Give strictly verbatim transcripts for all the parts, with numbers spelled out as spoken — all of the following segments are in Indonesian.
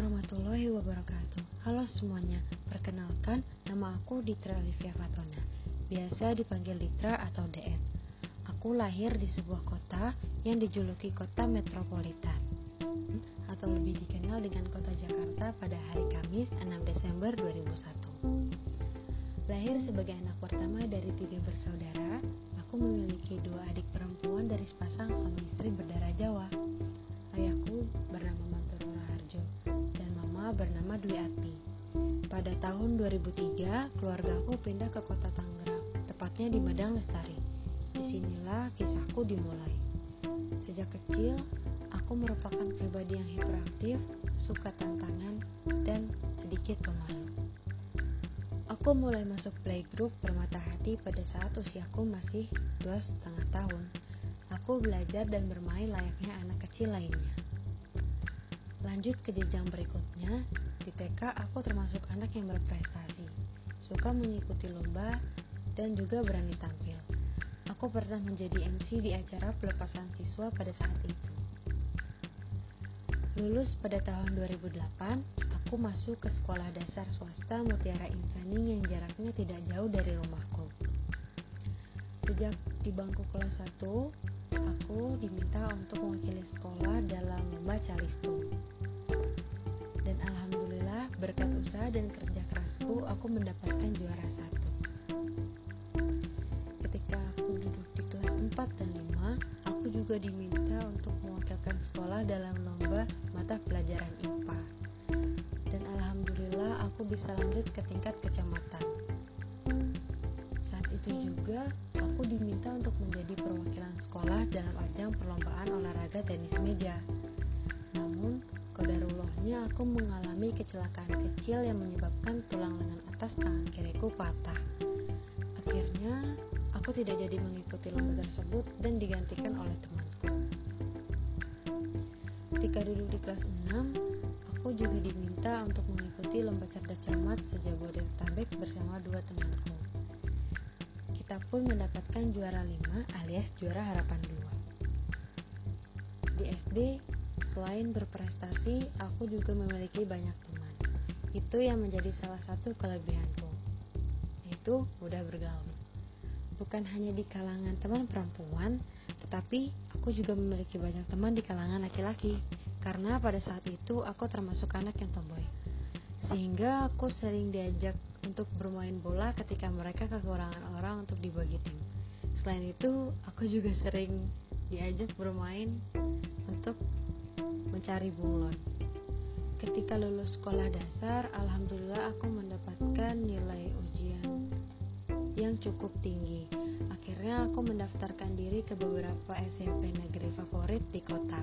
warahmatullahi wabarakatuh. Halo semuanya, perkenalkan nama aku Ditra Olivia Fatona, biasa dipanggil Ditra atau D E T. Aku lahir di sebuah kota yang dijuluki kota metropolitan atau lebih dikenal dengan kota Jakarta pada hari Kamis enam Desember dua ribu satu. Lahir sebagai anak pertama dari tiga bersaudara, aku memiliki dua adik perempuan dari sepasang suami istri berdarah Jawa. Ayahku bernama Manturoro Harjo dan mama bernama Dwi Atmi. Pada tahun dua ribu tiga, keluargaku pindah ke kota Tangerang, tepatnya di Madang Lestari. Disinilah kisahku dimulai. Sejak kecil, aku merupakan pribadi yang hiperaktif, suka tantangan, dan sedikit pemalu. Aku mulai masuk playgroup Permata Hati pada saat usiaku masih dua setengah tahun. Aku belajar dan bermain layaknya anak kecil lainnya. Lanjut ke jenjang berikutnya, di T K aku termasuk anak yang berprestasi, suka mengikuti lomba, dan juga berani tampil. Aku pernah menjadi M C di acara pelepasan siswa pada saat itu. Lulus pada tahun dua ribu delapan, aku masuk ke sekolah dasar swasta Mutiara Insanin yang jaraknya tidak jauh dari rumahku. Sejak di bangku kelas satu, aku diminta untuk mewakili sekolah dalam lomba calistung. Dan alhamdulillah berkat usaha dan kerja kerasku, aku mendapatkan juara satu. Ketika aku duduk di kelas empat dan lima, aku juga diminta untuk mewakilkan sekolah dalam lomba mata pelajaran I P A. Dan alhamdulillah aku bisa lanjut ke tingkat kecamatan. Saat itu juga aku diminta untuk menjadi perwakilan sekolah dalam ajang perlombaan olahraga tenis meja. Namun, kodarullahnya aku mengalami kecelakaan kecil yang menyebabkan tulang lengan atas tangan kiriku patah. Akhirnya, aku tidak jadi mengikuti lomba tersebut dan digantikan oleh temanku. Ketika duduk di kelas enam, aku juga diminta untuk mengikuti lomba cerdas cermat sejabodetabek bersama dua temanku. Kita pun mendapatkan juara lima alias juara harapan dua. Di S D, selain berprestasi, aku juga memiliki banyak teman. Itu yang menjadi salah satu kelebihanku, yaitu mudah bergaul. Bukan hanya di kalangan teman perempuan, tetapi aku juga memiliki banyak teman di kalangan laki-laki. Karena pada saat itu aku termasuk anak yang tomboy, sehingga aku sering diajak untuk bermain bola ketika mereka kekurangan orang untuk dibagi tim. Selain itu, aku juga sering diajak bermain untuk mencari bunglon. Ketika lulus sekolah dasar, alhamdulillah aku mendapatkan nilai ujian yang cukup tinggi. Akhirnya aku mendaftarkan diri ke beberapa S M P negeri favorit di kota.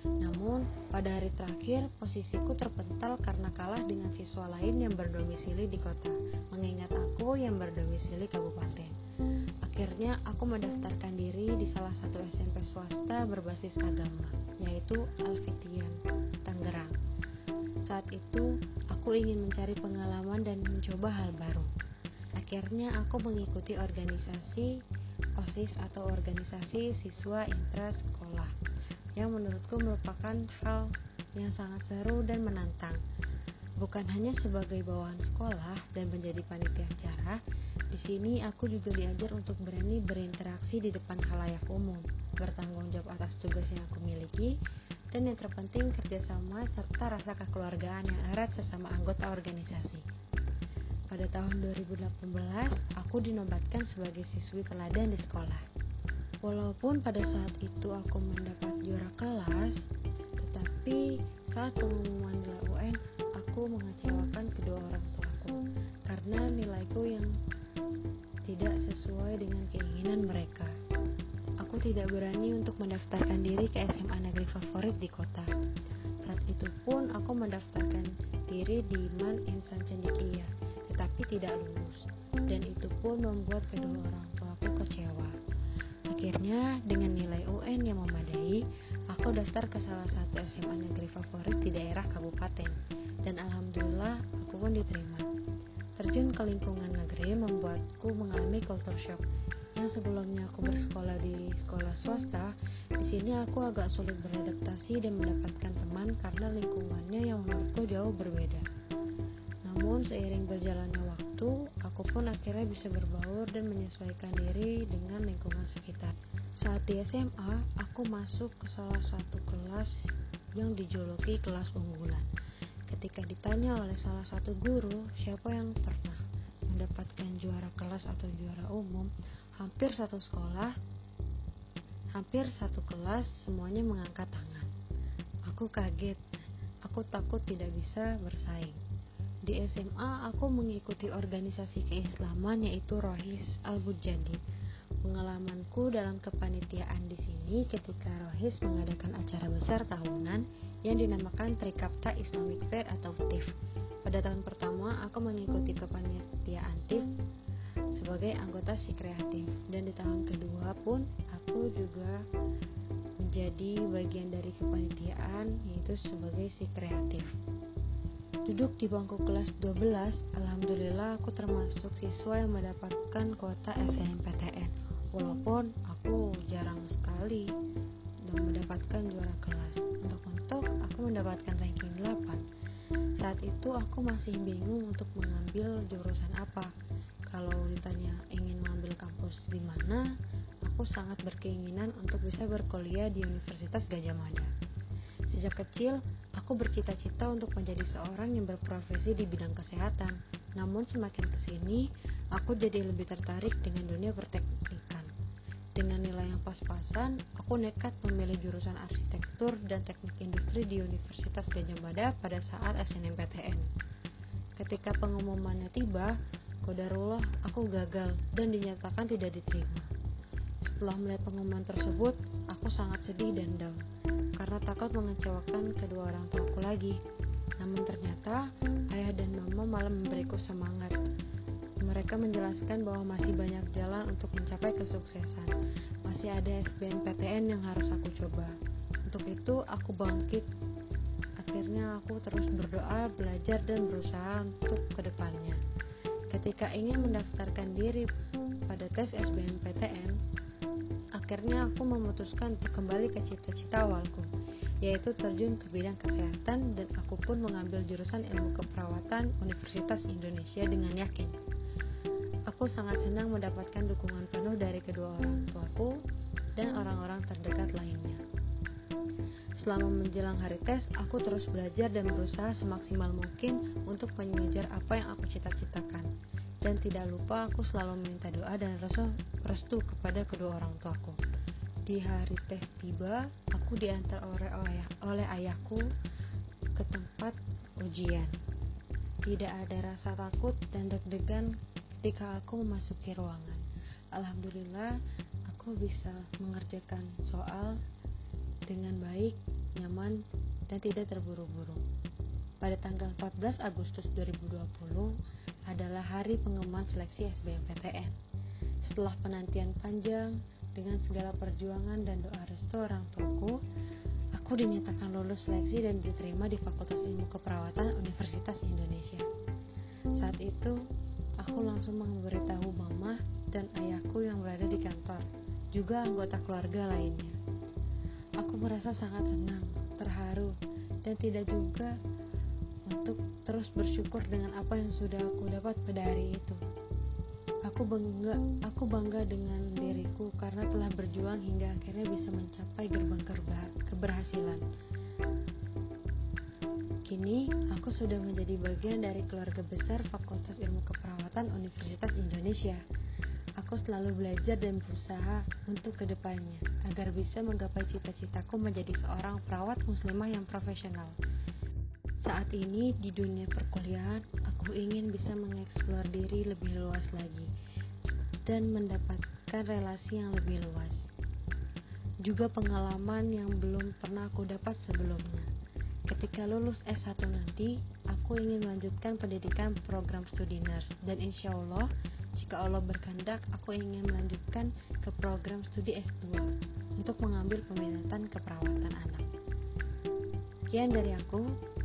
Namun, pada hari terakhir, posisiku terpental karena kalah dengan siswa lain yang berdomisili di kota, mengingat aku yang berdomisili kabupaten. Akhirnya, aku mendaftarkan diri di salah satu S M P swasta berbasis agama, yaitu Alfitian Tangerang. Saat itu, aku ingin mencari pengalaman dan mencoba hal baru. Akhirnya, aku mengikuti organisasi OSIS atau Organisasi Siswa Intra Sekolah, yang menurutku merupakan hal yang sangat seru dan menantang. Bukan hanya sebagai bawahan sekolah dan menjadi panitia acara, di sini aku juga diajar untuk berani berinteraksi di depan khalayak umum, bertanggung jawab atas tugas yang aku miliki, dan yang terpenting kerjasama serta rasa kekeluargaan yang erat sesama anggota organisasi. Pada tahun dua ribu delapan belas, aku dinobatkan sebagai siswi teladan di sekolah. Walaupun pada saat itu aku mendapat juara kelas, tetapi saat pengumuman nilai U N, aku mengecewakan kedua orang tuaku karena nilaiku yang tidak sesuai dengan keinginan mereka. Aku tidak berani untuk mendaftarkan diri ke S M A negeri favorit di kota. Saat itu pun aku mendaftarkan diri di M A N Insan Cendekia, tetapi tidak lulus, dan itu pun membuat kedua orang tuaku kecewa. Akhirnya, dengan nilai U N yang memadai, aku daftar ke salah satu S M A negeri favorit di daerah kabupaten, dan alhamdulillah aku pun diterima. Terjun ke lingkungan negeri membuatku mengalami culture shock. Yang sebelumnya aku bersekolah di sekolah swasta, Di sini aku agak sulit beradaptasi dan mendapatkan teman karena lingkungannya yang menurutku jauh berbeda. Namun seiring berjalannya waktu, aku pun akhirnya bisa berbaur dan menyesuaikan diri dengan lingkungan sekitar. Saat di S M A, aku masuk ke salah satu kelas yang dijuluki kelas unggulan. Ketika ditanya oleh salah satu guru, siapa yang pernah mendapatkan juara kelas atau juara umum, hampir satu sekolah, hampir satu kelas semuanya mengangkat tangan. Aku kaget, aku takut tidak bisa bersaing. Di S M A aku mengikuti organisasi keislaman yaitu Rohis al-Bujadid. Pengalamanku dalam kepanitiaan di sini ketika Rohis mengadakan acara besar tahunan yang dinamakan Trikapta Islamic Fair atau T I F. Pada tahun pertama aku mengikuti kepanitiaan T I F sebagai anggota si kreatif, dan di tahun kedua pun aku juga menjadi bagian dari kepanitiaan yaitu sebagai si kreatif. Duduk di bangku kelas dua belas, alhamdulillah aku termasuk siswa yang mendapatkan kuota S N M P T N, walaupun aku jarang sekali dan mendapatkan juara kelas. Untuk-untuk aku mendapatkan ranking delapan. Saat itu aku masih bingung untuk mengambil jurusan apa. Kalau ditanya ingin mengambil kampus di mana, aku sangat berkeinginan untuk bisa berkuliah di Universitas Gajah Mada. Sejak kecil, aku bercita-cita untuk menjadi seorang yang berprofesi di bidang kesehatan. Namun semakin kesini, aku jadi lebih tertarik dengan dunia perteknikan. Dengan nilai yang pas-pasan, aku nekat memilih jurusan arsitektur dan teknik industri di Universitas Gajah Mada pada saat S N M P T N. Ketika pengumumannya tiba, Qadarullah, aku gagal dan dinyatakan tidak diterima. Setelah melihat pengumuman tersebut, aku sangat sedih dan down karena takut mengecewakan kedua orang tuaku lagi. Namun ternyata ayah dan mama malah memberiku semangat. Mereka menjelaskan bahwa masih banyak jalan untuk mencapai kesuksesan. Masih ada S B M P T N yang harus aku coba. Untuk itu aku bangkit. Akhirnya aku terus berdoa, belajar dan berusaha untuk kedepannya. Ketika ingin mendaftarkan diri pada tes S B M P T N, akhirnya aku memutuskan untuk kembali ke cita-cita awalku, yaitu terjun ke bidang kesehatan, dan aku pun mengambil jurusan Ilmu Keperawatan Universitas Indonesia dengan yakin. Aku sangat senang mendapatkan dukungan penuh dari kedua orang tuaku dan orang-orang terdekat lainnya. Selama menjelang hari tes, aku terus belajar dan berusaha semaksimal mungkin untuk mengejar apa yang aku cita-citakan. Dan tidak lupa aku selalu minta doa dan restu kepada kedua orang tuaku. Di hari tes tiba, aku diantar oleh ayahku ke tempat ujian. Tidak ada rasa takut dan deg-degan ketika aku memasuki ruangan. Alhamdulillah, aku bisa mengerjakan soal dengan baik, nyaman, dan tidak terburu-buru. Pada tanggal empat belas Agustus dua ribu dua puluh adalah hari pengumuman seleksi S B M P T N. Setelah penantian panjang dengan segala perjuangan dan doa restu orang tuaku, aku dinyatakan lulus seleksi dan diterima di Fakultas Ilmu Keperawatan Universitas Indonesia. Saat itu, aku langsung memberitahu mama dan ayahku yang berada di kantor, juga anggota keluarga lainnya. Aku merasa sangat senang, terharu, dan tidak juga untuk terus bersyukur dengan apa yang sudah aku dapat pada hari itu. Aku bangga, aku bangga dengan diriku karena telah berjuang hingga akhirnya bisa mencapai gerbang keberhasilan. Kini, aku sudah menjadi bagian dari keluarga besar Fakultas Ilmu Keperawatan Universitas Indonesia. Aku selalu belajar dan berusaha untuk kedepannya agar bisa menggapai cita-citaku menjadi seorang perawat muslimah yang profesional. Saat ini di dunia perkuliahan, aku ingin bisa mengeksplor diri lebih luas lagi dan mendapatkan relasi yang lebih luas. Juga pengalaman yang belum pernah aku dapat sebelumnya. Ketika lulus S satu nanti, aku ingin melanjutkan pendidikan program studi nurse dan insya Allah, jika Allah berkehendak, aku ingin melanjutkan ke program studi S dua untuk mengambil peminatan keperawatan anak. Sekian dari aku.